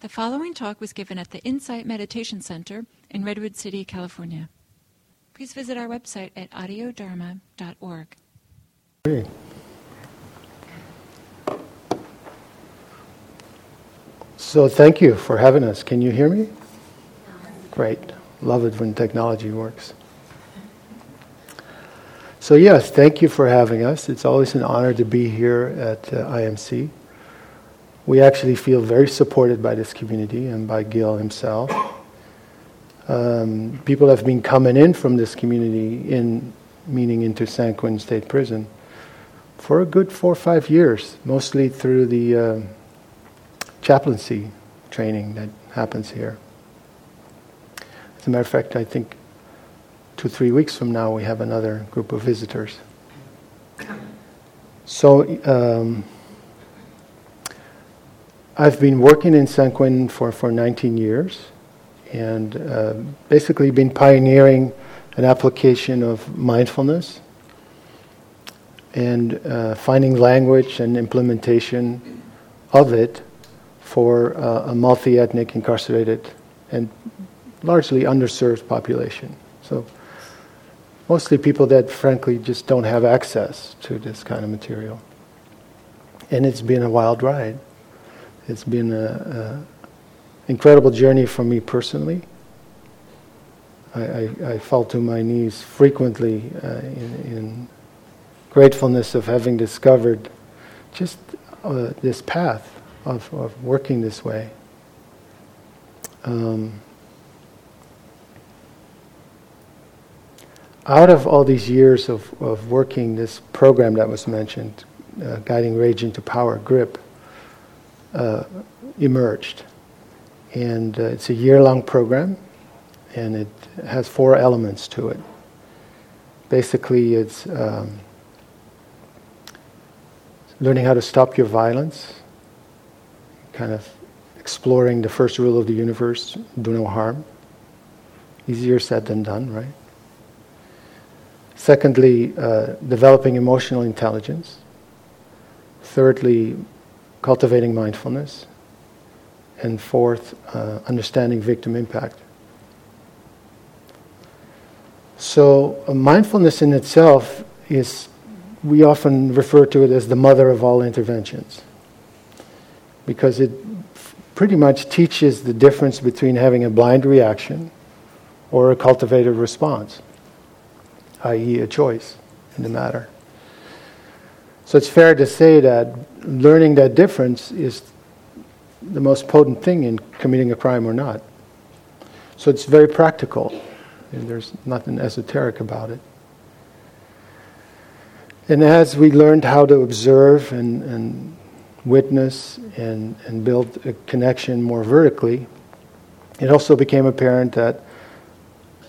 The following talk was given at the Insight Meditation Center in Redwood City, California. Please visit our website at audiodharma.org. Hey. So thank you for having us. Can you hear me? Great. Love it when technology works. So yes, thank you for having us. It's always an honor to be here at IMC. We actually feel very supported by this community and by Gil himself. People have been coming in from this community, meaning into San Quentin State Prison, for a good 4 or 5 years, mostly through the chaplaincy training that happens here. As a matter of fact, I think 2-3 weeks from now we have another group of visitors. So I've been working in San Quentin for 19 years and basically been pioneering an application of mindfulness and finding language and implementation of it for a multi-ethnic, incarcerated, and largely underserved population. So mostly people that, frankly, just don't have access to this kind of material. And it's been a wild ride. It's been an incredible journey for me personally. I fell to my knees frequently in gratefulness of having discovered just this path of working this way. Out of all these years of working this program that was mentioned, Guiding Rage Into Power, GRIP, emerged. And it's a year-long program, and it has 4 elements to it. Basically, it's learning how to stop your violence, kind of exploring the first rule of the universe, do no harm. Easier said than done, right? Secondly, developing emotional intelligence. Thirdly, cultivating mindfulness. And fourth, understanding victim impact. So mindfulness in itself is, we often refer to it as the mother of all interventions, because it pretty much teaches the difference between having a blind reaction or a cultivated response, i.e. a choice in the matter. So it's fair to say that learning that difference is the most potent thing in committing a crime or not. So it's very practical, and there's nothing esoteric about it. And as we learned how to observe and witness and build a connection more vertically, it also became apparent that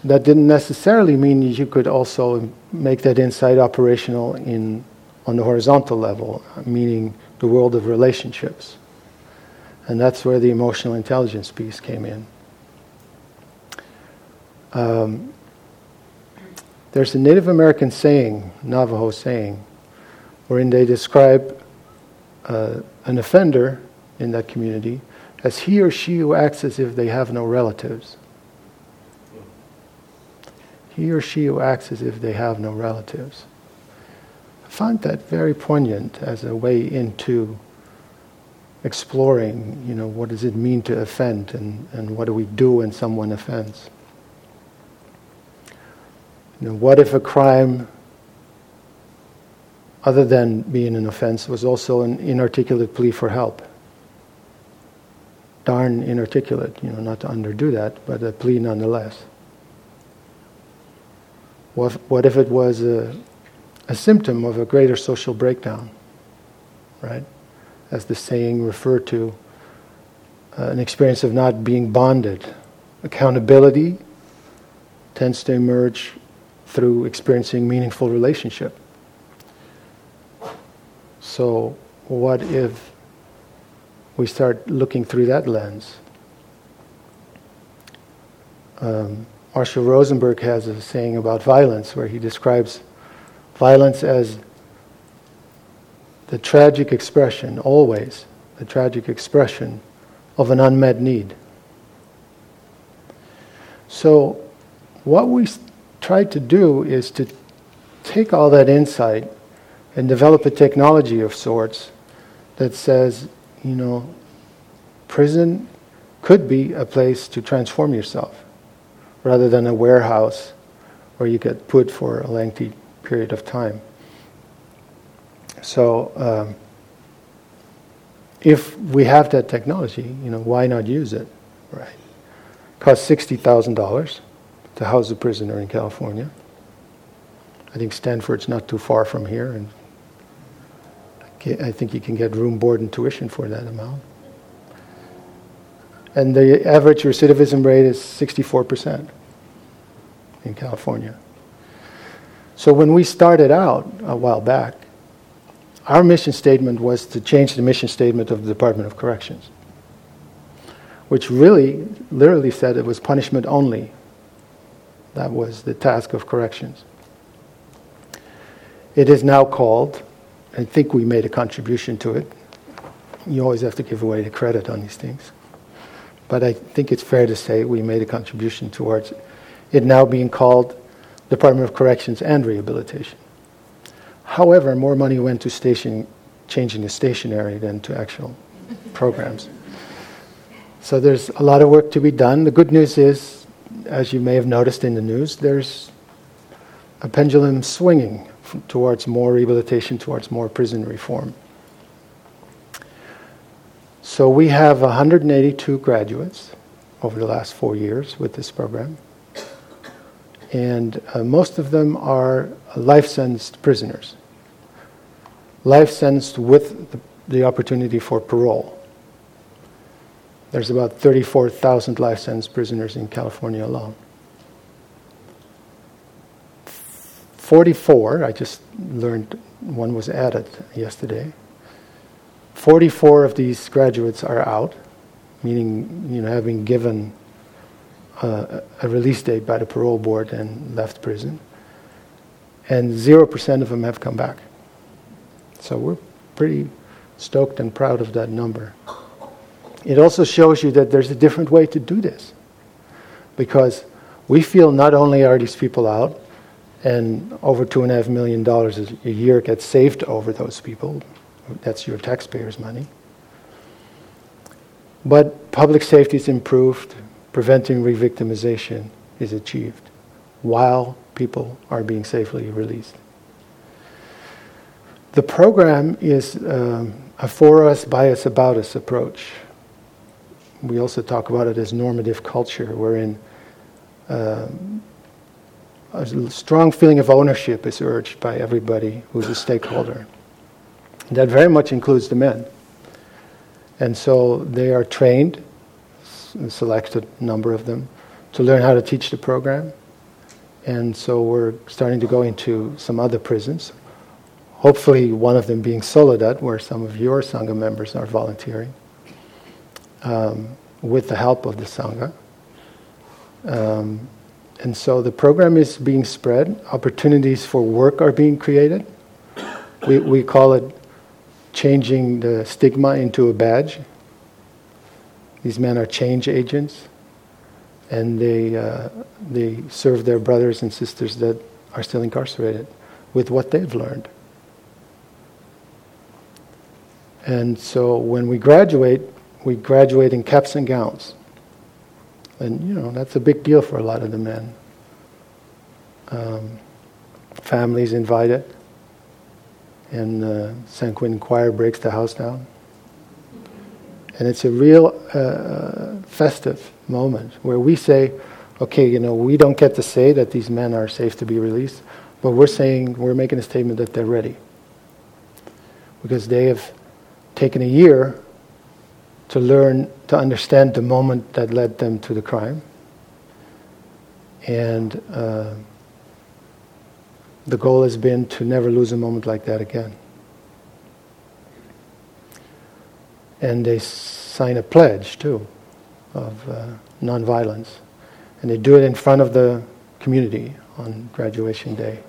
didn't necessarily mean you could also make that insight operational on the horizontal level, meaning the world of relationships. And that's where the emotional intelligence piece came in. There's a Native American saying, Navajo saying, wherein they describe an offender in that community as he or she who acts as if they have no relatives. He or she who acts as if they have no relatives. I found that very poignant as a way into exploring, what does it mean to offend and what do we do when someone offends? What if a crime, other than being an offense, was also an inarticulate plea for help? Darn inarticulate, not to underdo that, but a plea nonetheless. What if it was a symptom of a greater social breakdown, right? As the saying referred to, an experience of not being bonded. Accountability tends to emerge through experiencing meaningful relationship. So what if we start looking through that lens? Marshall Rosenberg has a saying about violence where he describes violence as the tragic expression, always, the tragic expression of an unmet need. So what we tried to do is to take all that insight and develop a technology of sorts that says, you know, prison could be a place to transform yourself rather than a warehouse where you get put for a lengthy period of time. So if we have that technology, you know, why not use it, right? It costs $60,000 to house a prisoner in California. I think Stanford's not too far from here, and I think you can get room, board, and tuition for that amount. And the average recidivism rate is 64% in California. So when we started out a while back, our mission statement was to change the mission statement of the Department of Corrections, which really, literally said it was punishment only. That was the task of corrections. It is now called, I think we made a contribution to it. You always have to give away the credit on these things. But I think it's fair to say we made a contribution towards it now being called Department of Corrections and Rehabilitation. However, more money went to changing the stationery than to actual programs. So there's a lot of work to be done. The good news is, as you may have noticed in the news, there's a pendulum swinging towards more rehabilitation, towards more prison reform. So we have 182 graduates over the last 4 years with this program. And most of them are life-sentenced prisoners. Life-sentenced with the opportunity for parole. There's about 34,000 life-sentenced prisoners in California alone. 44, I just learned one was added yesterday. 44 of these graduates are out, meaning, you know, having given a release date by the parole board and left prison. And 0% of them have come back. So we're pretty stoked and proud of that number. It also shows you that there's a different way to do this, because we feel not only are these people out, and over $2.5 million a year gets saved over those people. That's your taxpayers' money. But public safety is improved, preventing re-victimization is achieved while people are being safely released. The program is a for us, by us, about us approach. We also talk about it as normative culture, wherein a strong feeling of ownership is urged by everybody who's a stakeholder. That very much includes the men. And so they are trained, a selected number of them, to learn how to teach the program. And so we're starting to go into some other prisons, hopefully one of them being Soledad, where some of your Sangha members are volunteering, with the help of the Sangha. And so the program is being spread. Opportunities for work are being created. We call it changing the stigma into a badge. These men are change agents, and they serve their brothers and sisters that are still incarcerated with what they've learned. And so when we graduate in caps and gowns. And, you know, that's a big deal for a lot of the men. Families invited. And San Quentin Choir breaks the house down. And it's a real festive moment where we say, okay, you know, we don't get to say that these men are safe to be released, but we're saying, we're making a statement that they're ready. Because they have taken a year to learn, to understand the moment that led them to the crime. And the goal has been to never lose a moment like that again. And they sign a pledge, too, of nonviolence. And they do it in front of the community on graduation day.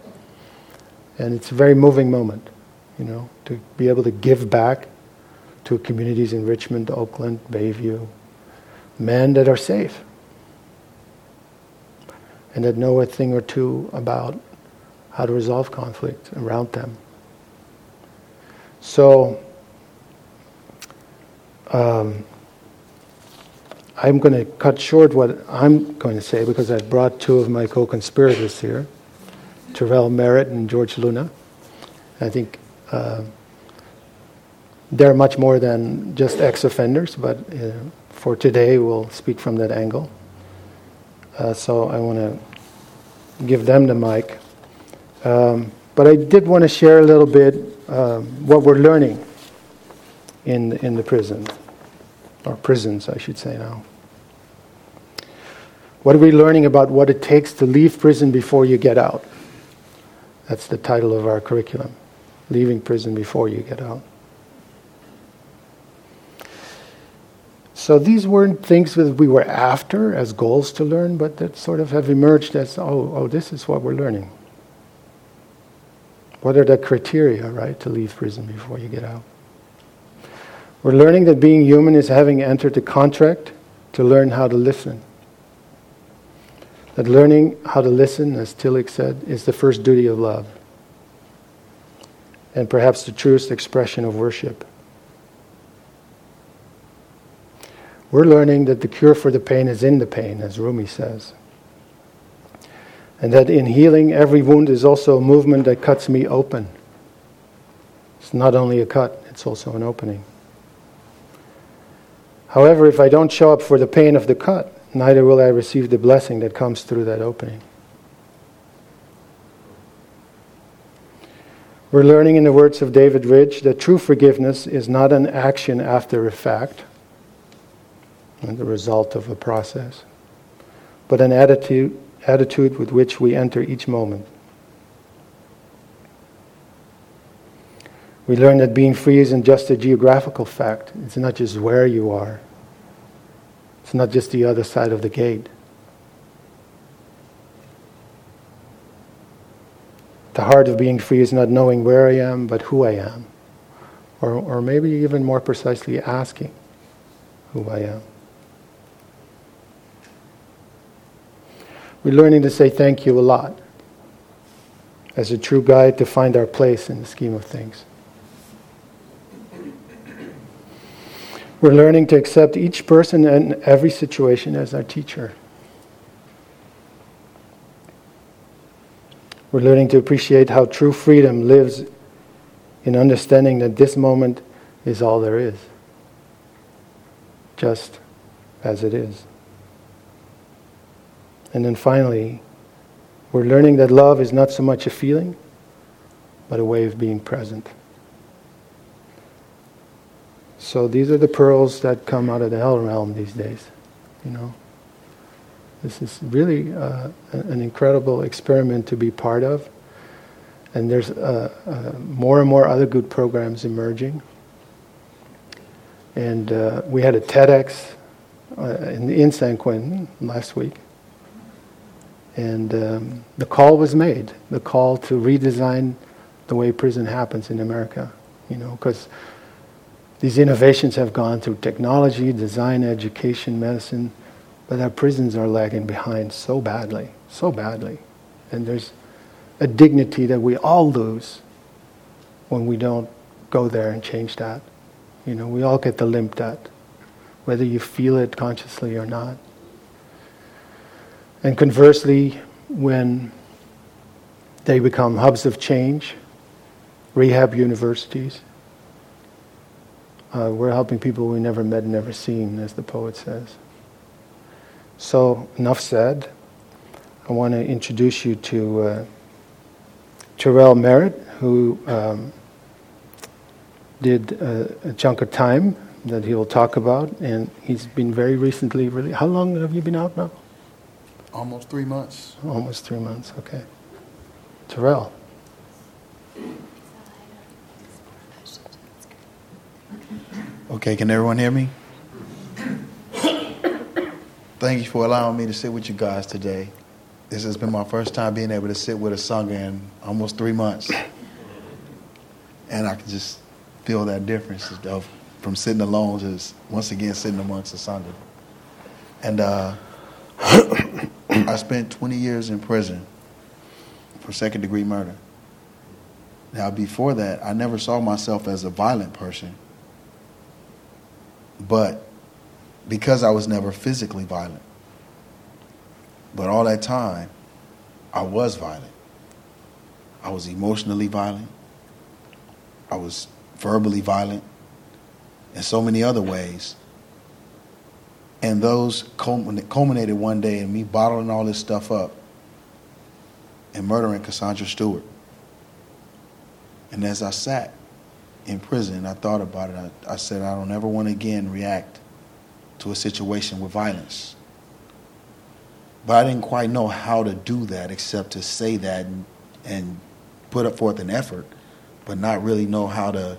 And it's a very moving moment, you know, to be able to give back to communities in Richmond, Oakland, Bayview. Men that are safe and that know a thing or two about how to resolve conflict around them. So I'm going to cut short what I'm going to say because I've brought two of my co-conspirators here, Terrell Merritt and George Luna. I think they're much more than just ex-offenders, but for today we'll speak from that angle. So I want to give them the mic. But I did want to share a little bit what we're learning in the prison, or prisons, I should say now. What are we learning about what it takes to leave prison before you get out? That's the title of our curriculum, Leaving Prison Before You Get Out. So these weren't things that we were after as goals to learn, but that sort of have emerged as, oh, this is what we're learning. What are the criteria, right, to leave prison before you get out? We're learning that being human is having entered a contract to learn how to listen. That learning how to listen, as Tillich said, is the first duty of love. And perhaps the truest expression of worship. We're learning that the cure for the pain is in the pain, as Rumi says. And that in healing, every wound is also a movement that cuts me open. It's not only a cut, it's also an opening. However, if I don't show up for the pain of the cut, neither will I receive the blessing that comes through that opening. We're learning in the words of David Ridge that true forgiveness is not an action after a fact and the result of a process, but an attitude with which we enter each moment. We learn that being free isn't just a geographical fact. It's not just where you are. It's not just the other side of the gate. The heart of being free is not knowing where I am, but who I am. Or maybe even more precisely asking who I am. We're learning to say thank you a lot as a true guide to find our place in the scheme of things. We're learning to accept each person and every situation as our teacher. We're learning to appreciate how true freedom lives in understanding that this moment is all there is, just as it is. And then finally, we're learning that love is not so much a feeling, but a way of being present. So these are the pearls that come out of the hell realm these days, you know. This is really an incredible experiment to be part of. And there's more and more other good programs emerging. And we had a TEDx in San Quentin last week. And the call was made, the call to redesign the way prison happens in America, you know, because these innovations have gone through technology, design, education, medicine, but our prisons are lagging behind so badly. And there's a dignity that we all lose when we don't go there and change that. You know, we all get the limp that, whether you feel it consciously or not. And conversely, when they become hubs of change, rehab universities, we're helping people we never met, never seen, as the poet says. So, enough said. I want to introduce you to Terrell Merritt, who did a chunk of time that he will talk about, and he's been very recently released. How long have you been out now? Almost 3 months. Almost 3 months, okay. Terrell. Okay, can everyone hear me? Thank you for allowing me to sit with you guys today. This has been my first time being able to sit with a Sangha in almost 3 months. And I can just feel that difference of from sitting alone to once again sitting amongst Asanda. And I spent 20 years in prison for second-degree murder. Now, before that, I never saw myself as a violent person. But because I was never physically violent, but all that time, I was violent. I was emotionally violent. I was verbally violent in so many other ways. And those culminated one day in me bottling all this stuff up and murdering Cassandra Stewart. And as I sat in prison, I thought about it. I said, I don't ever want to again react to a situation with violence. But I didn't quite know how to do that except to say that and put forth an effort, but not really know how to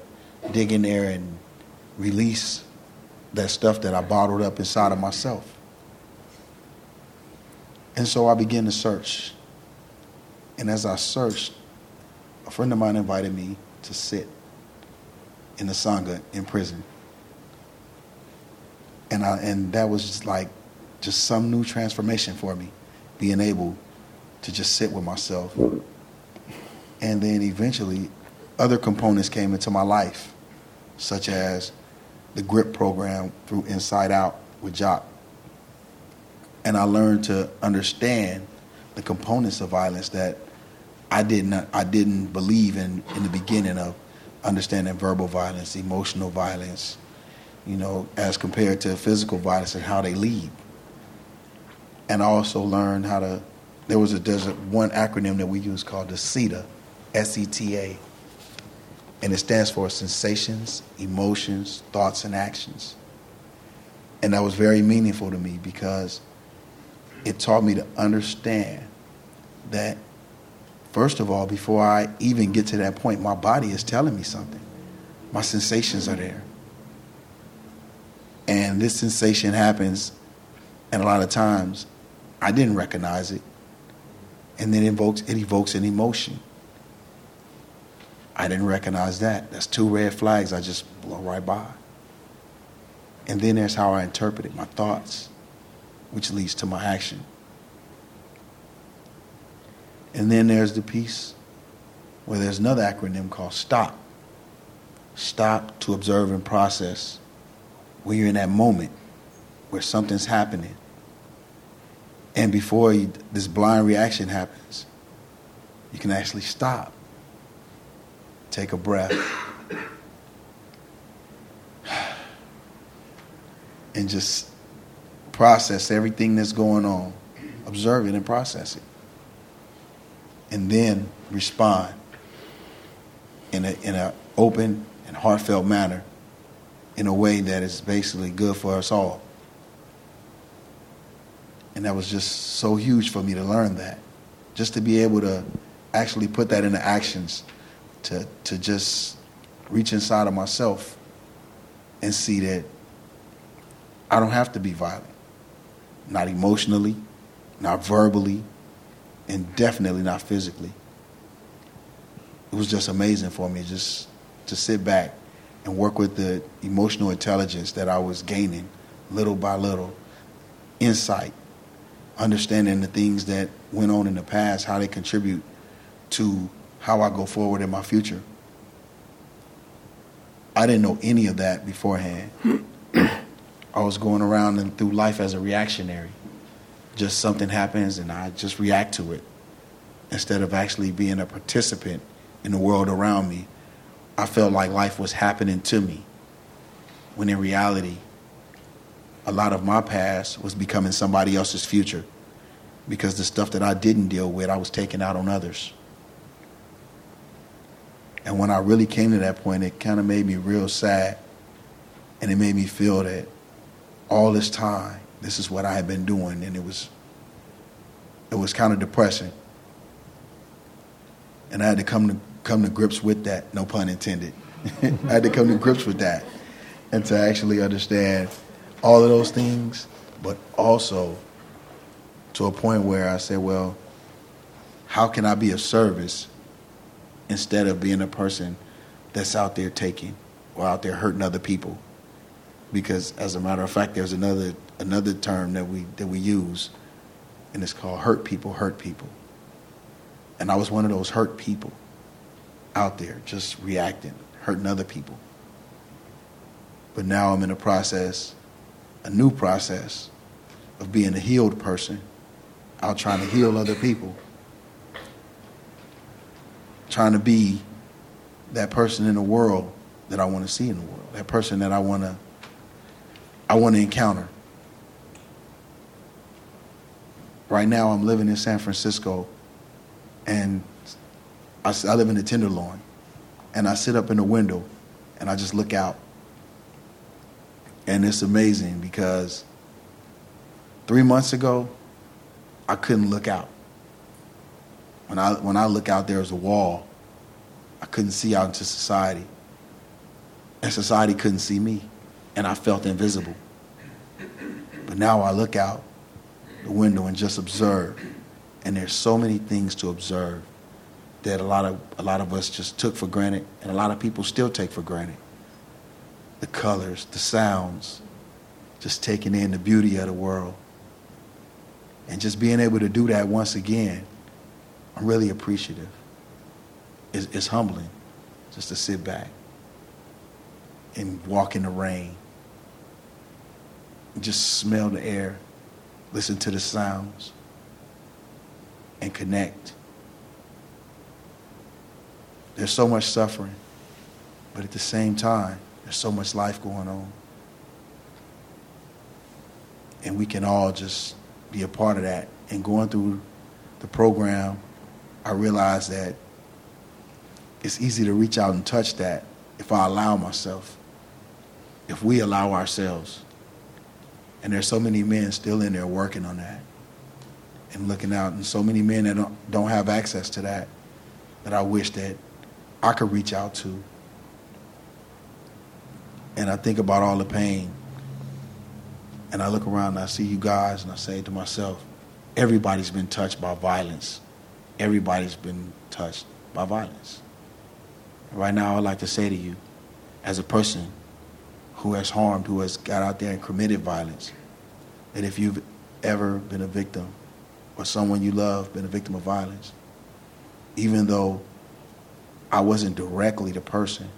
dig in there and release that stuff that I bottled up inside of myself. And so I began to search. And as I searched, a friend of mine invited me to sit in the Sangha in prison. And that was just some new transformation for me, being able to just sit with myself. And then eventually other components came into my life, such as the GRIP program through Insight Out with Jacques. And I learned to understand the components of violence that I didn't believe in the beginning of understanding verbal violence, emotional violence, as compared to physical violence and how they lead. And I also learned how to, there's one acronym that we use called the SETA, S-E-T-A, and it stands for sensations, emotions, thoughts, and actions. And that was very meaningful to me because it taught me to understand that, first of all, before I even get to that point, my body is telling me something. My sensations are there. And this sensation happens, and a lot of times I didn't recognize it, and then it evokes an emotion. I didn't recognize that. That's 2 red flags I just blow right by. And then there's how I interpreted my thoughts, which leads to my action. And then there's the piece where there's another acronym called STOP. Stop to observe and process when you're in that moment where something's happening. And before this blind reaction happens, you can actually stop. Take a breath and just process everything that's going on. Observe it and process it. And then respond in a open and heartfelt manner in a way that is basically good for us all. And that was just so huge for me to learn that. Just to be able to actually put that into actions. To just reach inside of myself and see that I don't have to be violent. Not emotionally, not verbally, and definitely not physically. It was just amazing for me just to sit back and work with the emotional intelligence that I was gaining little by little. Insight, understanding the things that went on in the past, how they contribute to how I go forward in my future. I didn't know any of that beforehand. I was going around and through life as a reactionary. Just something happens and I just react to it. Instead of actually being a participant in the world around me, I felt like life was happening to me. When in reality, a lot of my past was becoming somebody else's future because the stuff that I didn't deal with, I was taking out on others. And when I really came to that point, it kind of made me real sad. And it made me feel that all this time, this is what I had been doing. And it was kind of depressing. And I had to come to grips with that, no pun intended. I had to come to grips with that and to actually understand all of those things, but also to a point where I said, well, how can I be of service instead of being a person that's out there taking or out there hurting other people? because, as a matter of fact, there's another term that we use, and it's called hurt people. And I was one of those hurt people out there just reacting, hurting other people. But now I'm in a new process of being a healed person out trying to heal other people, trying to be that person in the world that I want to see in the world, that person that I want to encounter. Right now I'm living in San Francisco, and I live in the Tenderloin, and I sit up in the window and I just look out. And it's amazing because 3 months ago, I couldn't look out. When I look out, there's a wall. I couldn't see out into society. And society couldn't see me. And I felt invisible. But now I look out the window and just observe. And there's so many things to observe that a lot of us just took for granted, and a lot of people still take for granted. The colors, the sounds, just taking in the beauty of the world. And just being able to do that once again, I'm really appreciative. It's humbling just to sit back and walk in the rain, just smell the air, listen to the sounds, and connect. There's so much suffering, but at the same time, there's so much life going on. And we can all just be a part of that. And going through the program, I realized that it's easy to reach out and touch that if I allow myself, if we allow ourselves. And there's so many men still in there working on that and looking out, and so many men that don't have access to that, that I wish that I could reach out to. And I think about all the pain, and I look around and I see you guys, and I say to myself, everybody's been touched by violence. Everybody's been touched by violence. Right now, I'd like to say to you, as a person who has harmed, who has got out there and committed violence, that if you've ever been a victim, or someone you love been a victim of violence, even though I wasn't directly the person,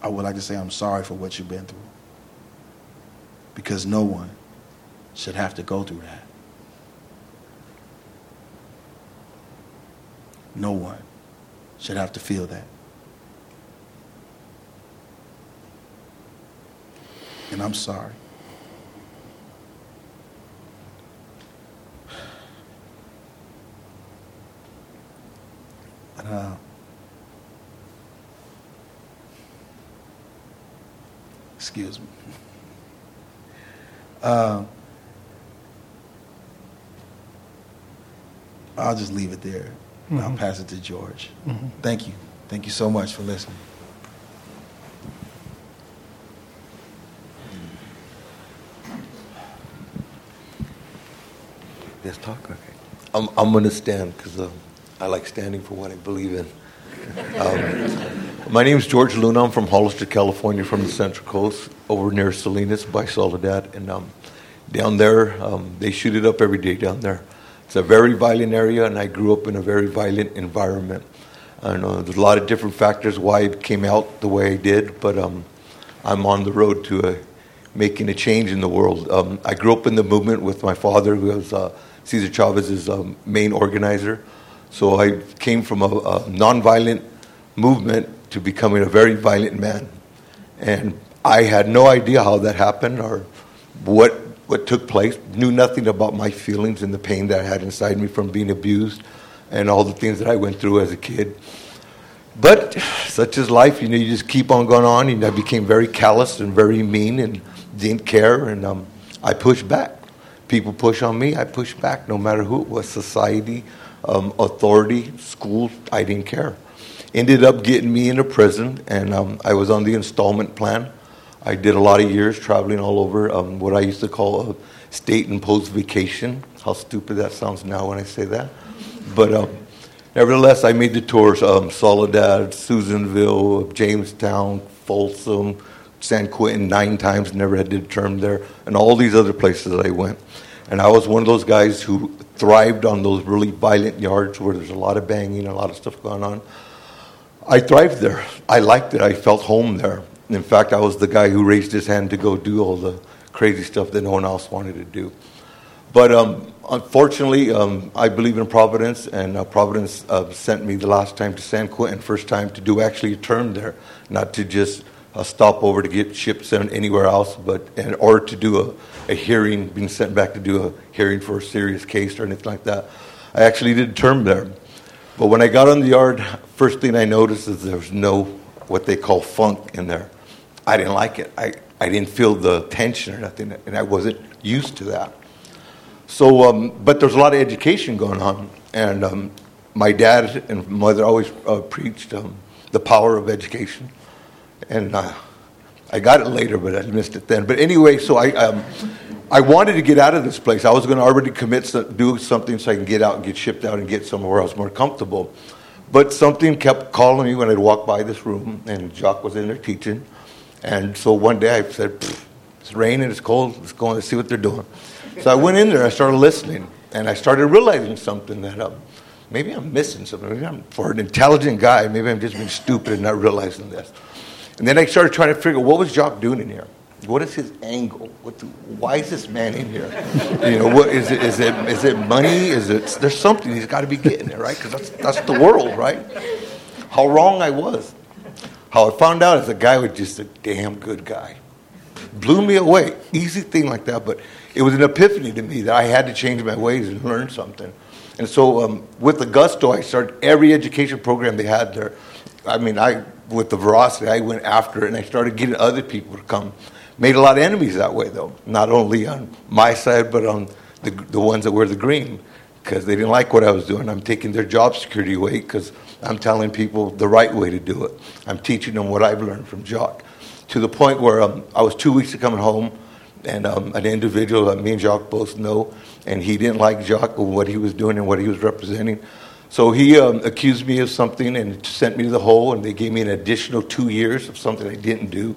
I would like to say I'm sorry for what you've been through, because no one should have to go through that. No one should have to feel that. And I'm sorry. But, excuse me. I'll just leave it there. Mm-hmm. I'll pass it to George. Mm-hmm. Thank you. Thank you so much for listening. Let's talk. Okay. I'm going to stand because I like standing for what I believe in. My name is George Luna. I'm from Hollister, California, from the Central Coast, over near Salinas by Soledad. And down there, they shoot it up every day down there. It's a very violent area, and I grew up in a very violent environment. I know there's a lot of different factors why it came out the way I did, but I'm on the road to making a change in the world. I grew up in the movement with my father, who was Cesar Chavez's main organizer. So I came from a nonviolent movement to becoming a very violent man. And I had no idea how that happened or what took place, knew nothing about my feelings and the pain that I had inside me from being abused and all the things that I went through as a kid. But such is life, you just keep on going on, and I became very callous and very mean and didn't care, and I pushed back. People push on me, I push back, no matter who it was, society, authority, school, I didn't care. Ended up getting me into prison, and I was on the installment plan. I did a lot of years traveling all over, what I used to call a state-imposed vacation. How stupid that sounds now when I say that. But nevertheless, I made the tours, Soledad, Susanville, Jamestown, Folsom, San Quentin 9 times, never had to determine there, and all these other places that I went. And I was one of those guys who thrived on those really violent yards where there's a lot of banging, a lot of stuff going on. I thrived there. I liked it. I felt home there. In fact, I was the guy who raised his hand to go do all the crazy stuff that no one else wanted to do. But unfortunately, I believe in Providence, and Providence sent me the last time to San Quentin, first time to do actually a term there, not to just stop over to get ships anywhere else, but or to do a hearing, being sent back to do a hearing for a serious case or anything like that. I actually did a term there. But when I got on the yard, first thing I noticed is there was no, what they call funk in there. I didn't like it. I didn't feel the tension or nothing, and I wasn't used to that. So, but there's a lot of education going on, and my dad and mother always preached the power of education, and I got it later, but I missed it then. But anyway, so I wanted to get out of this place. I was going to already commit to do something so I can get out and get shipped out and get somewhere else more comfortable. But something kept calling me when I'd walk by this room, and Jacques was in there teaching. And so one day I said, it's raining, it's cold, let's go and see what they're doing. So I went in there, I started listening, and I started realizing something that maybe I'm missing something. Maybe I'm, for an intelligent guy, maybe I'm just being stupid and not realizing this. And then I started trying to figure out, what was Jacques doing in here? What is his angle? Why is this man in here? You know, what is it? Is it money? Is it? There's something he's got to be getting there, right? Because that's the world, right? How wrong I was. How I found out is the guy was just a damn good guy. Blew me away. Easy thing like that, but it was an epiphany to me that I had to change my ways and learn something. And so, with the gusto, I started every education program they had there. I mean, with the veracity, I went after it, and I started getting other people to come. Made a lot of enemies that way, though. Not only on my side, but on the ones that wear the green, because they didn't like what I was doing. I'm taking their job security away because I'm telling people the right way to do it. I'm teaching them what I've learned from Jacques, to the point where I was 2 weeks of coming home, and an individual that me and Jacques both know, and he didn't like Jacques and what he was doing and what he was representing. So he accused me of something and sent me to the hole, and they gave me an additional 2 years of something I didn't do.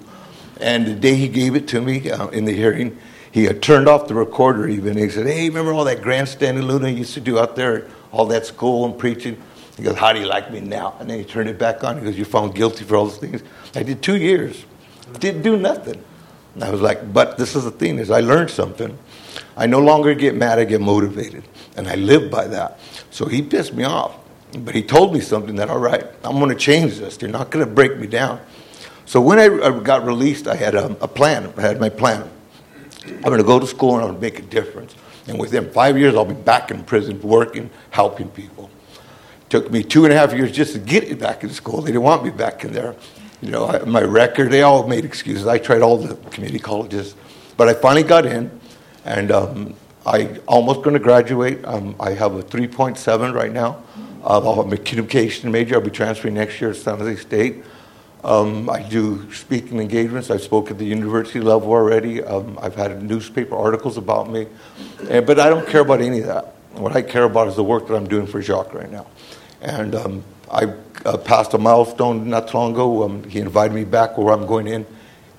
And the day he gave it to me in the hearing, he had turned off the recorder even. He said, hey, remember all that grandstanding Luna used to do out there, all that school and preaching? He goes, how do you like me now? And then he turned it back on. He goes, you found guilty for all those things. I did 2 years. Didn't do nothing. And I was like, but this is the thing, is I learned something. I no longer get mad, I get motivated. And I live by that. So he pissed me off. But he told me something that, all right, I'm going to change this. They're not going to break me down. So when I got released, I had a plan. I had my plan. I'm going to go to school and I'm going to make a difference. And within 5 years, I'll be back in prison working, helping people. Took me 2.5 years just to get it back in school. They didn't want me back in there. You know, my record, they all made excuses. I tried all the community colleges. But I finally got in, and I almost going to graduate. I have a 3.7 right now. I'll have a communication major. I'll be transferring next year to San Jose State. I do speaking engagements. I spoke at the university level already. I've had newspaper articles about me. But I don't care about any of that. What I care about is the work that I'm doing for Jacques right now. And I passed a milestone not too long ago. He invited me back where I'm going in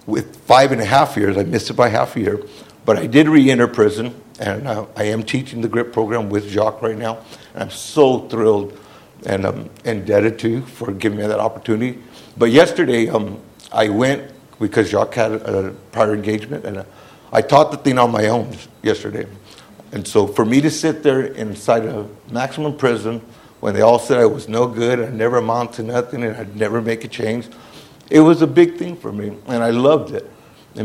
with 5.5 years. I missed it by half a year. But I did re-enter prison, and I am teaching the GRIP program with Jacques right now. And I'm so thrilled and indebted to you for giving me that opportunity. But yesterday, I went because Jacques had a prior engagement, and I taught the thing on my own yesterday. And so for me to sit there inside a maximum prison when they all said I was no good, I'd never amount to nothing, and I'd never make a change, it was a big thing for me, and I loved it.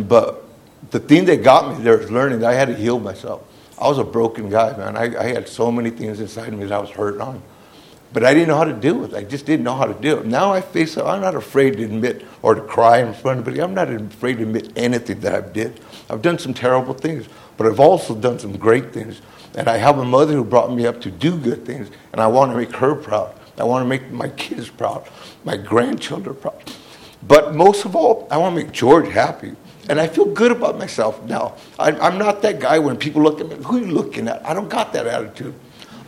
But the thing that got me there was learning that I had to heal myself. I was a broken guy, man. I had so many things inside me that I was hurting on. But I didn't know how to deal with it. I just didn't know how to deal with it. Now I face it. I'm not afraid to admit or to cry in front of anybody. I'm not afraid to admit anything that I've did. I've done some terrible things, but I've also done some great things. And I have a mother who brought me up to do good things, and I want to make her proud. I want to make my kids proud, my grandchildren proud. But most of all, I want to make George happy. And I feel good about myself now. I'm not that guy when people look at me, who are you looking at? I don't got that attitude.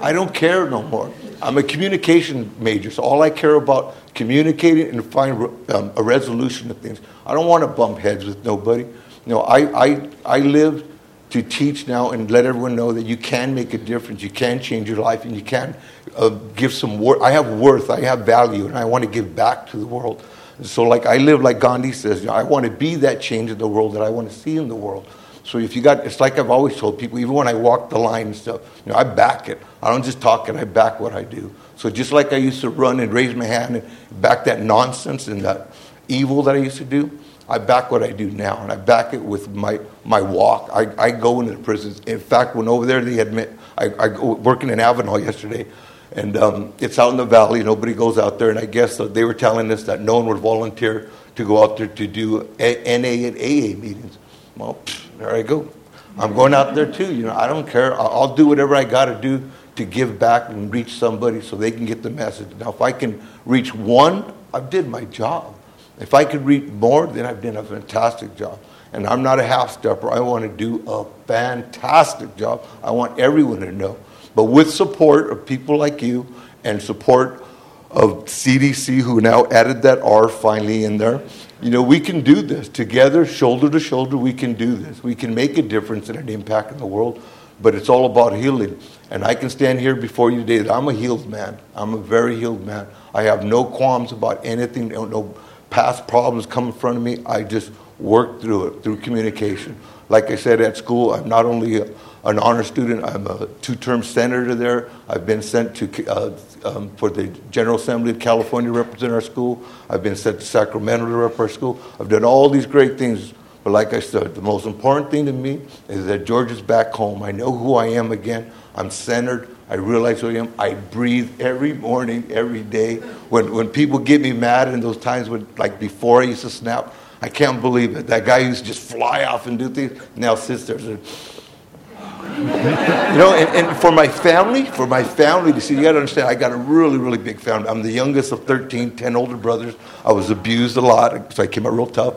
I don't care no more. I'm a communication major, so all I care about communicating and find a resolution to things. I don't want to bump heads with nobody. No, I live to teach now and let everyone know that you can make a difference, you can change your life, and you can give some worth. I have worth, I have value, and I want to give back to the world. And so like I live like Gandhi says, you know, I want to be that change in the world that I want to see in the world. So if you got, it's like I've always told people, even when I walk the line and stuff, you know, I back it. I don't just talk it, I back what I do. So just like I used to run and raise my hand and back that nonsense and that evil that I used to do, I back what I do now, and I back it with my walk. I go into the prisons. In fact, when over there, they admit, I go working in Avenal yesterday, and it's out in the valley. Nobody goes out there, and I guess they were telling us that no one would volunteer to go out there to do NA and AA meetings. Well, there I go. I'm going out there too. You know, I don't care. I'll do whatever I got to do to give back and reach somebody so they can get the message. Now, if I can reach one, I did my job. If I could reach more, then I've done a fantastic job. And I'm not a half-stepper. I want to do a fantastic job. I want everyone to know. But with support of people like you and support of CDC, who now added that R finally in there, you know, we can do this. Together, shoulder to shoulder, we can do this. We can make a difference and an impact in the world, but it's all about healing. And I can stand here before you today that I'm a healed man. I'm a very healed man. I have no qualms about anything, no past problems come in front of me. I just work through it, through communication. Like I said, at school, I'm not only an honor student, I'm a two-term senator there. I've been sent to for the General Assembly of California to represent our school. I've been sent to Sacramento to represent our school. I've done all these great things. But like I said, the most important thing to me is that George is back home. I know who I am again. I'm centered. I realize who I am. I breathe every morning, every day. When people get me mad in those times when, like before I used to snap, I can't believe it. That guy used to just fly off and do things now sits there. So. You know, and for my family to see, you got to understand, I got a really, really big family. I'm the youngest of 13, 10 older brothers. I was abused a lot, so I came out real tough.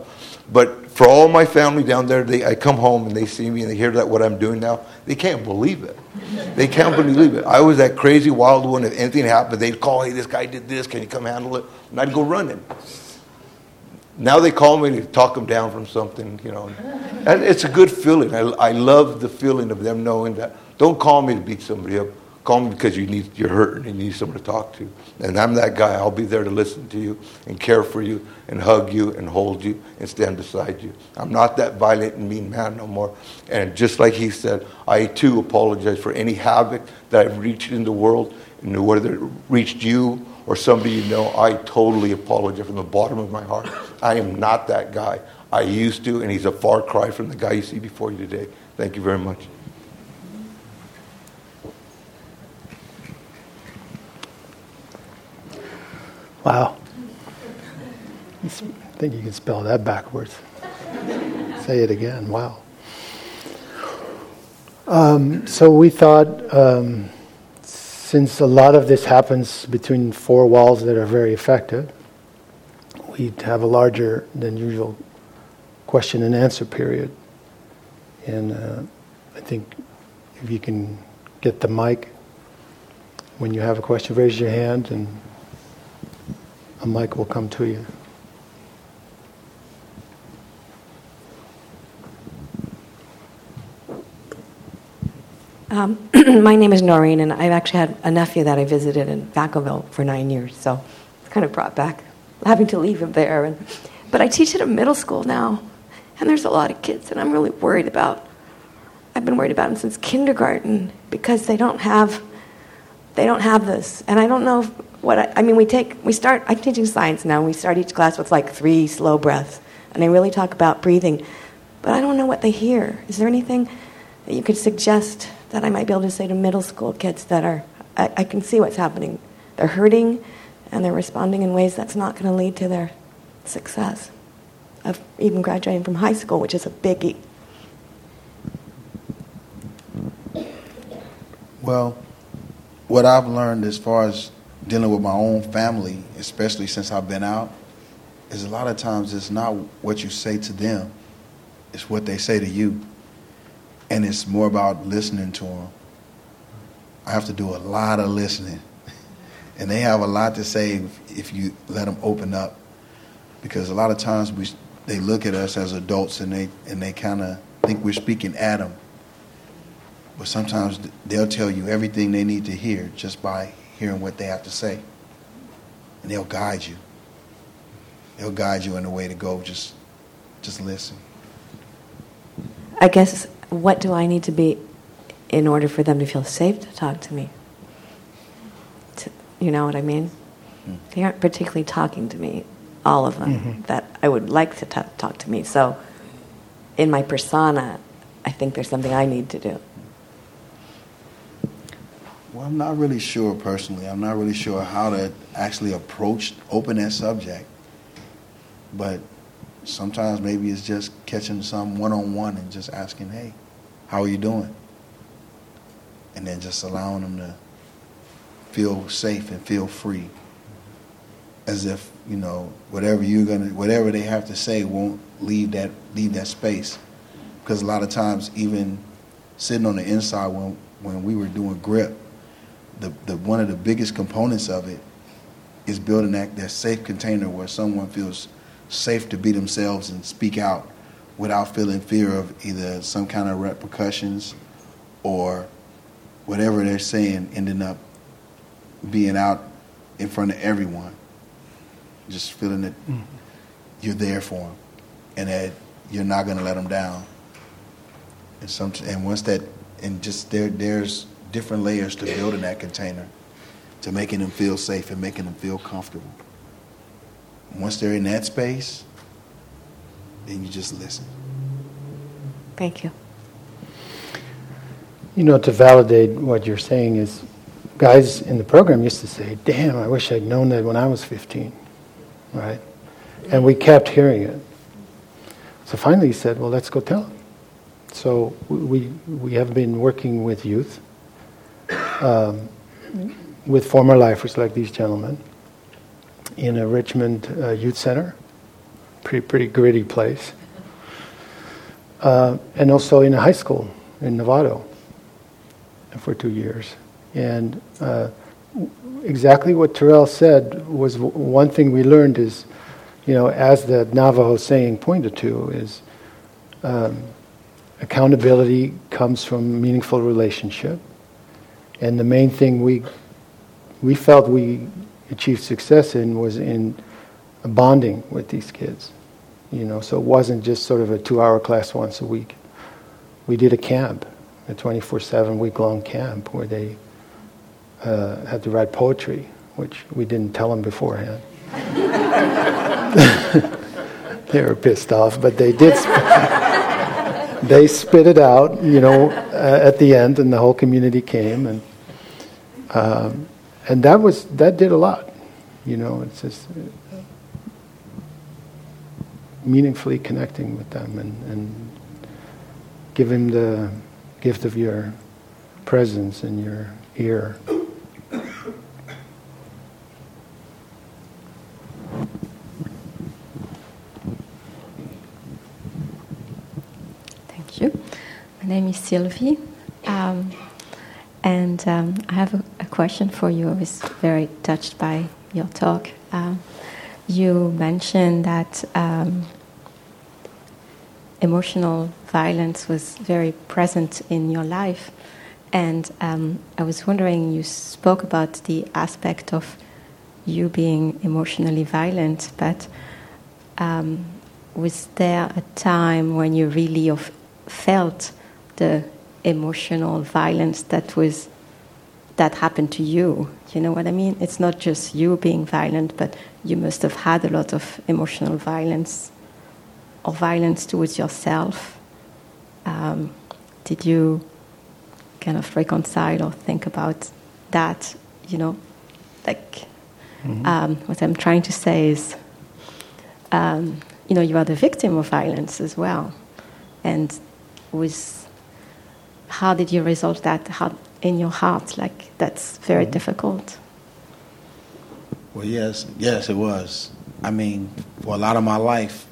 But for all my family down there, I come home and they see me and they hear that what I'm doing now. They can't believe it. They can't believe it. I was that crazy wild one. If anything happened, they'd call, hey, this guy did this. Can you come handle it? And I'd go running. Now they call me to talk them down from something, you know. And it's a good feeling. I love the feeling of them knowing that. Don't call me to beat somebody up. Call me because you're hurting and you need someone to talk to. And I'm that guy. I'll be there to listen to you and care for you and hug you and hold you and stand beside you. I'm not that violent and mean man no more. And just like he said, I too apologize for any havoc that I've reached in the world, and whether it reached you or somebody you know, I totally apologize from the bottom of my heart. I am not that guy. I used to, and he's a far cry from the guy you see before you today. Thank you very much. Wow. I think you can spell that backwards. Say it again. Wow. So we thought, since a lot of this happens between four walls that are very effective, we'd have a larger than usual question and answer period. And I think if you can get the mic, when you have a question, raise your hand and a mic will come to you. My name is Noreen, and I've actually had a nephew that I visited in Vacaville for 9 years, so it's kind of brought back having to leave him there. But I teach at a middle school now, and there's a lot of kids, and I'm really worried about. I've been worried about them since kindergarten because they don't have this, and I don't know. I'm teaching science now, and we start each class with like 3 slow breaths, and I really talk about breathing, but I don't know what they hear. Is there anything that you could suggest that I might be able to say to middle school kids that are, I can see what's happening. They're hurting, and they're responding in ways that's not going to lead to their success of even graduating from high school, which is a biggie. Well, what I've learned as far as dealing with my own family, especially since I've been out, is a lot of times it's not what you say to them, it's what they say to you. And it's more about listening to them I have to do a lot of listening. And they have a lot to say if you let them open up. Because a lot of times they look at us as adults and they kind of think we're speaking at them. But sometimes they'll tell you everything they need to hear just by hearing what they have to say. And they'll guide you. They'll guide you in the way to go. Just listen. I guess, what do I need to be in order for them to feel safe to talk to me? You know what I mean? Mm. They aren't particularly talking to me, all of them, mm-hmm. that I would like to talk to me. So in my persona, I think there's something I need to do. Well, I'm not really sure personally. I'm not really sure how to actually open that subject. But sometimes maybe it's just catching some one-on-one and just asking, hey, how are you doing? And then just allowing them to feel safe and feel free, as if, you know, whatever they have to say won't leave that space. Because a lot of times, even sitting on the inside when we were doing GRIP, the one of the biggest components of it is building that safe container where someone feels safe to be themselves and speak out without feeling fear of either some kind of repercussions or whatever they're saying ending up being out in front of everyone. Just feeling that you're there for them and that you're not going to let them down. There's different layers to building that container, to making them feel safe and making them feel comfortable. Once they're in that space, then you just listen. Thank you. You know, to validate what you're saying is, guys in the program used to say, damn, I wish I'd known that when I was 15, right? And we kept hearing it. So finally he said, well, let's go tell them. So we have been working with youth, with former lifers like these gentlemen, in a Richmond youth center, pretty gritty place, and also in a high school in Novato for 2 years. And exactly what Terrell said was one thing we learned is, you know, as the Navajo saying pointed to, is accountability comes from meaningful relationship. And the main thing we felt we achieved success in was in bonding with these kids. You know, so it wasn't just sort of a 2-hour class once a week. We did a camp, a 24/7 week-long camp where they had to write poetry, which we didn't tell them beforehand. They were pissed off, but they did. They spit it out, you know, at the end, and the whole community came, and that did a lot, you know. It's just meaningfully connecting with them and giving the gift of your presence and your ear. Thank you. My name is Sylvie, and I have a question for you. I was very touched by your talk. You mentioned that emotional violence was very present in your life. And I was wondering, you spoke about the aspect of you being emotionally violent, but was there a time when you really felt the emotional violence that happened to you? You know what I mean? It's not just you being violent, but you must have had a lot of emotional violence or violence towards yourself. Did you kind of reconcile or think about that, you know? What I'm trying to say is, you know, you are the victim of violence as well. And how did you resolve that in your heart? Like, that's very difficult. Well, yes, it was. I mean, for a lot of my life,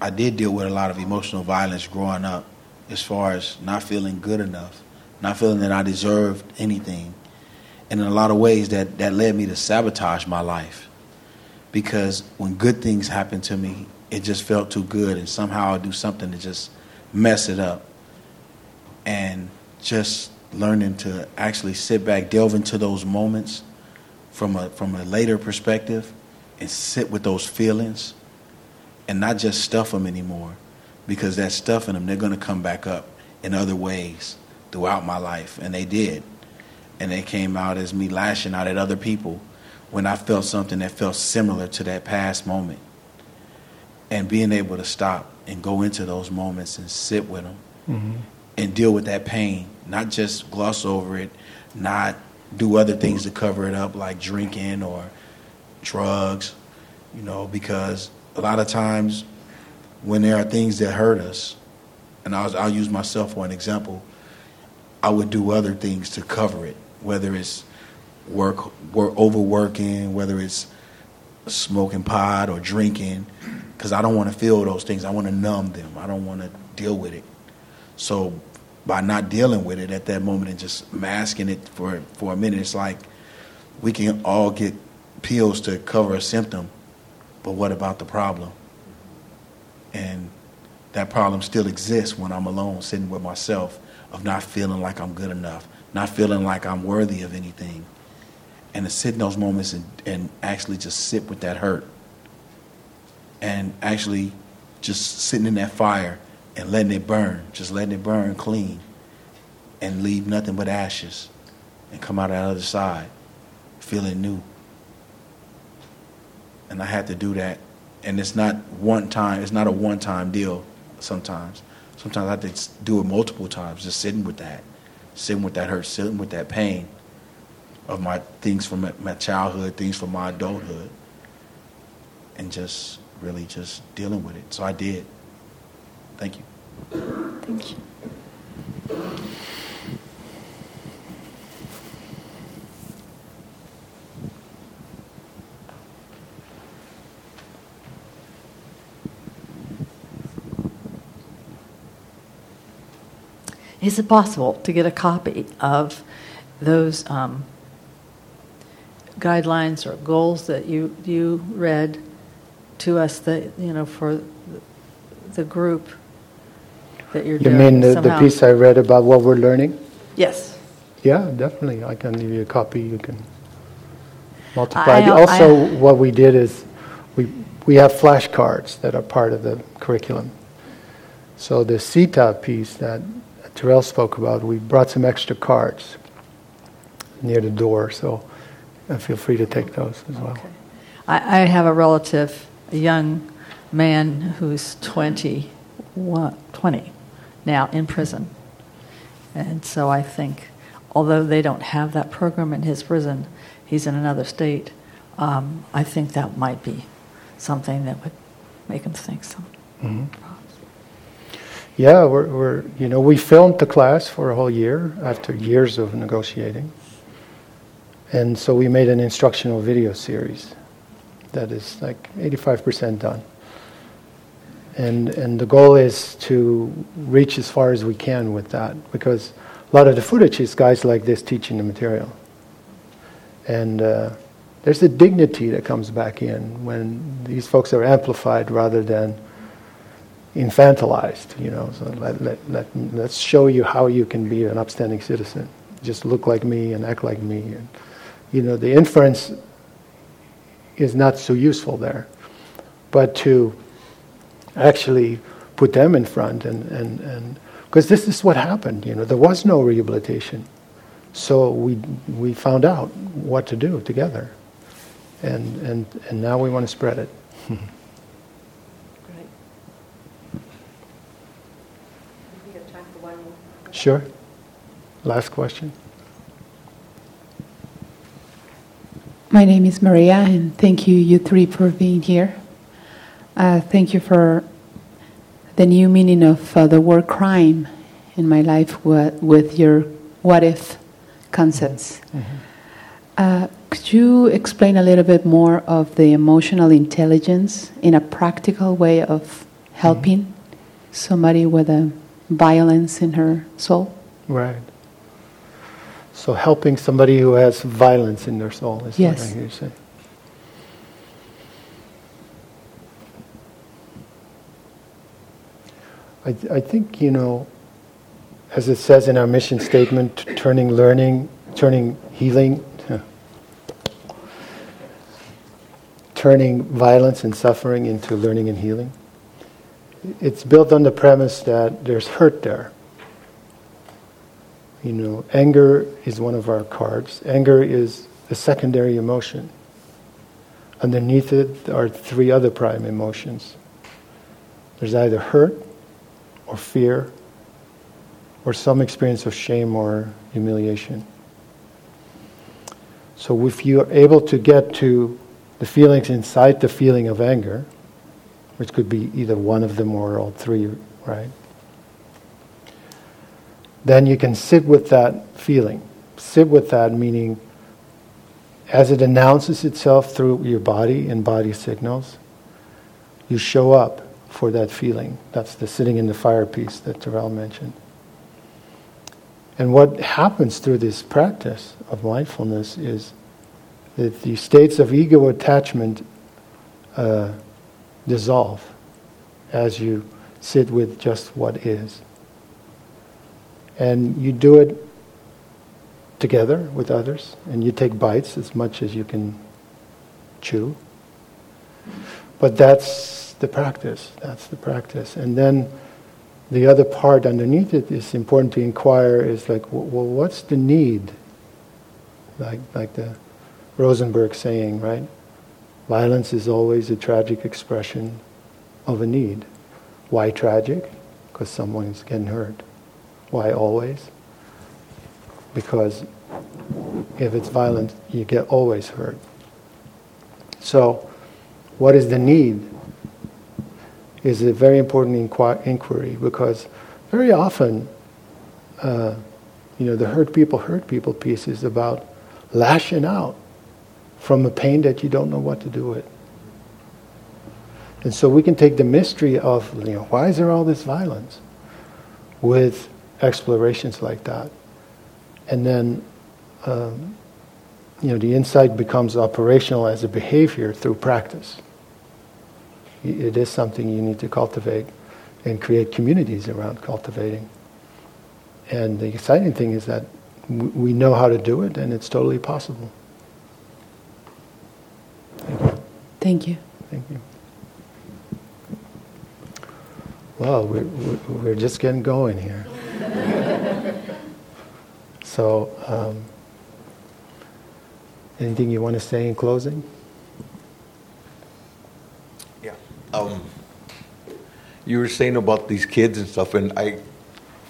I did deal with a lot of emotional violence growing up, as far as not feeling good enough, not feeling that I deserved anything, And in a lot of ways, that led me to sabotage my life. Because when good things happened to me, it just felt too good. And somehow I'd do something to just mess it up. And just learning to actually sit back, delve into those moments from a later perspective and sit with those feelings and not just stuff them anymore, because that stuffing them, they're going to come back up in other ways throughout my life. And they did. And they came out as me lashing out at other people when I felt something that felt similar to that past moment. And being able to stop and go into those moments and sit with them, mm-hmm. and deal with that pain, not just gloss over it, not do other things to cover it up like drinking or drugs, because a lot of times when there are things that hurt us, and I'll use myself for an example, I would do other things to cover it, whether it's overworking, whether it's smoking pot or drinking, because I don't want to feel those things. I want to numb them. I don't want to deal with it. So by not dealing with it at that moment and just masking it for a minute, it's like we can all get pills to cover a symptom, but what about the problem? And that problem still exists when I'm alone, sitting with myself, of not feeling like I'm good enough, not feeling like I'm worthy of anything. And to sit in those moments and actually just sit with that hurt, and actually just sitting in that fire and letting it burn, just letting it burn clean and leave nothing but ashes, and come out on the other side feeling new. And I had to do that. And it's not a one-time deal sometimes. Sometimes I have to do it multiple times, just sitting with that hurt, sitting with that pain of my things from my childhood, things from my adulthood, and just really just dealing with it. So I did. Thank you. Thank you. Is it possible to get a copy of those guidelines or goals that you read to us, that for the group that you're doing? You mean the piece I read about what we're learning? Yes. Yeah, definitely. I can give you a copy. You can multiply. What we did is we have flashcards that are part of the curriculum. So the SETA piece that Terrell spoke about, we brought some extra cards near the door, so feel free to take those as well. Okay. I have a relative, a young man who's 20 now, in prison. And so I think, although they don't have that program in his prison, he's in another state, I think that might be something that would make him think something. Mm-hmm. Yeah, we filmed the class for a whole year after years of negotiating. And so we made an instructional video series that is like 85% done. And the goal is to reach as far as we can with that, because a lot of the footage is guys like this teaching the material. And there's a dignity that comes back in when these folks are amplified rather than infantilized, so let's show you how you can be an upstanding citizen. Just look like me and act like me. And, the inference is not so useful there. But to actually put them in front and because this is what happened, there was no rehabilitation. So we found out what to do together. And now we want to spread it. Sure. Last question. My name is Maria, and thank you three for being here. Thank you for the new meaning of the word crime in my life with your what-if concepts. Mm-hmm. Could you explain a little bit more of the emotional intelligence in a practical way of helping somebody with a violence in her soul? Right. So helping somebody who has violence in their soul is what I hear you say. I think, you know, as it says in our mission statement, turning healing, turning violence and suffering into learning and healing. It's built on the premise that there's hurt there. You know, anger is one of our cards. Anger is a secondary emotion. Underneath it are three other prime emotions. There's either hurt, or fear, or some experience of shame or humiliation. So if you are able to get to the feelings inside the feeling of anger, which could be either one of them or all three, right? Then you can sit with that feeling. Sit with that meaning as it announces itself through your body and body signals, you show up for that feeling. That's the sitting in the fire piece that Terrell mentioned. And what happens through this practice of mindfulness is that the states of ego attachment dissolve as you sit with just what is. And you do it together with others, and you take bites as much as you can chew. But that's the practice. And then the other part underneath it is important to inquire is like, well, what's the need? Like the Rosenberg saying, right? Violence is always a tragic expression of a need. Why tragic? Because someone's getting hurt. Why always? Because if it's violent, you get always hurt. So what is the need? Is a very important inquiry, because very often, the hurt people piece is about lashing out from a pain that you don't know what to do with. And so we can take the mystery of, you know, why is there all this violence, with explorations like that. And then, the insight becomes operational as a behavior through practice. It is something you need to cultivate and create communities around cultivating. And the exciting thing is that we know how to do it, and it's totally possible. Thank you. Well, we're just getting going here. So, anything you want to say in closing? You were saying about these kids and stuff, and I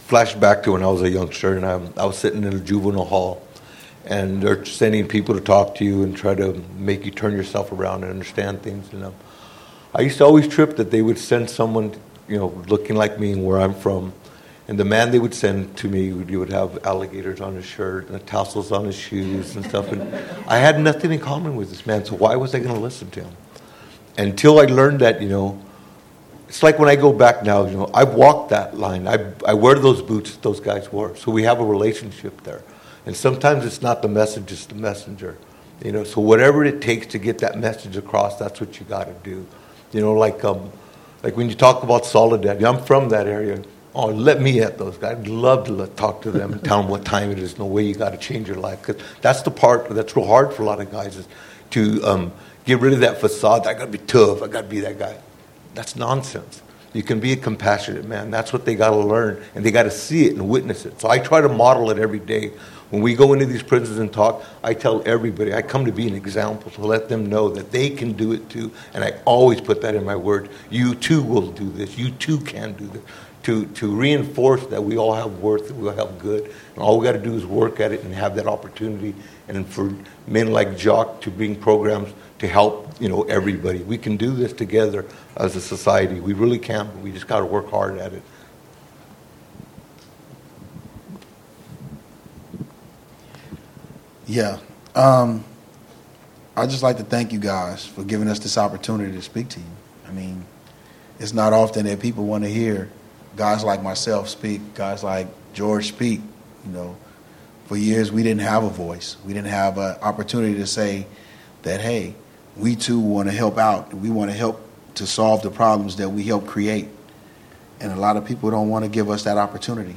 flashed back to when I was a youngster, and I was sitting in a juvenile hall, and they're sending people to talk to you and try to make you turn yourself around and understand things. And I used to always trip that they would send someone, looking like me and where I'm from, and the man they would send to me, you would have alligators on his shirt and tassels on his shoes and stuff, and I had nothing in common with this man, so why was I going to listen to him? Until I learned that, it's like when I go back now, I've walked that line. I wear those boots that those guys wore. So we have a relationship there. And sometimes it's not the message, it's the messenger. So whatever it takes to get that message across, that's what you got to do. Like when you talk about Soledad, I'm from that area. Oh, let me at those guys. I'd love to talk to them and tell them what time it is. No way, you got to change your life. Because that's the part that's real hard for a lot of guys is to... get rid of that facade. I got to be tough. I got to be that guy. That's nonsense. You can be a compassionate man. That's what they got to learn, and they got to see it and witness it. So I try to model it every day. When we go into these prisons and talk, I tell everybody, I come to be an example to let them know that they can do it too, and I always put that in my word. You too will do this. You too can do this. To reinforce that we all have worth, that we all have good, and all we got to do is work at it and have that opportunity. And for men like Jacques to bring programs to help, everybody. We can do this together as a society. We really can, but we just got to work hard at it. Yeah. I'd just like to thank you guys for giving us this opportunity to speak to you. I mean, it's not often that people want to hear guys like myself speak, guys like George speak, For years, we didn't have a voice. We didn't have an opportunity to say that, hey, we too want to help out. We want to help to solve the problems that we help create. And a lot of people don't want to give us that opportunity.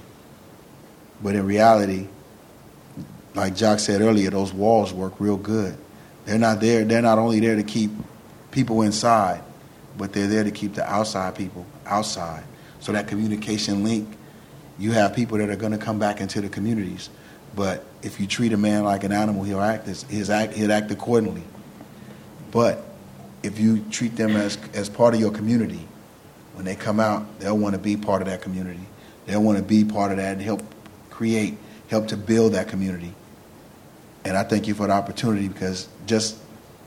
But in reality, like Jacques said earlier, those walls work real good. They're not there. They're not only there to keep people inside, but they're there to keep the outside people outside. So that communication link, you have people that are going to come back into the communities. But if you treat a man like an animal, he'll act accordingly. But if you treat them as part of your community, when they come out, they'll want to be part of that community. They'll want to be part of that and help create, help to build that community. And I thank you for the opportunity, because just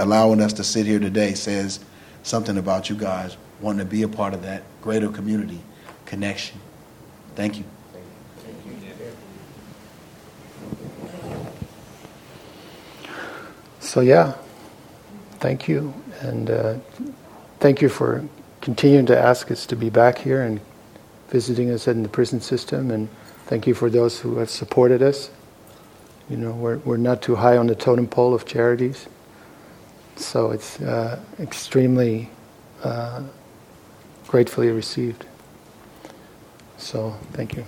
allowing us to sit here today says something about you guys wanting to be a part of that greater community connection. Thank you. So, yeah, thank you. And thank you for continuing to ask us to be back here and visiting us in the prison system. And thank you for those who have supported us. You know, we're not too high on the totem pole of charities. So it's extremely gratefully received. So, thank you.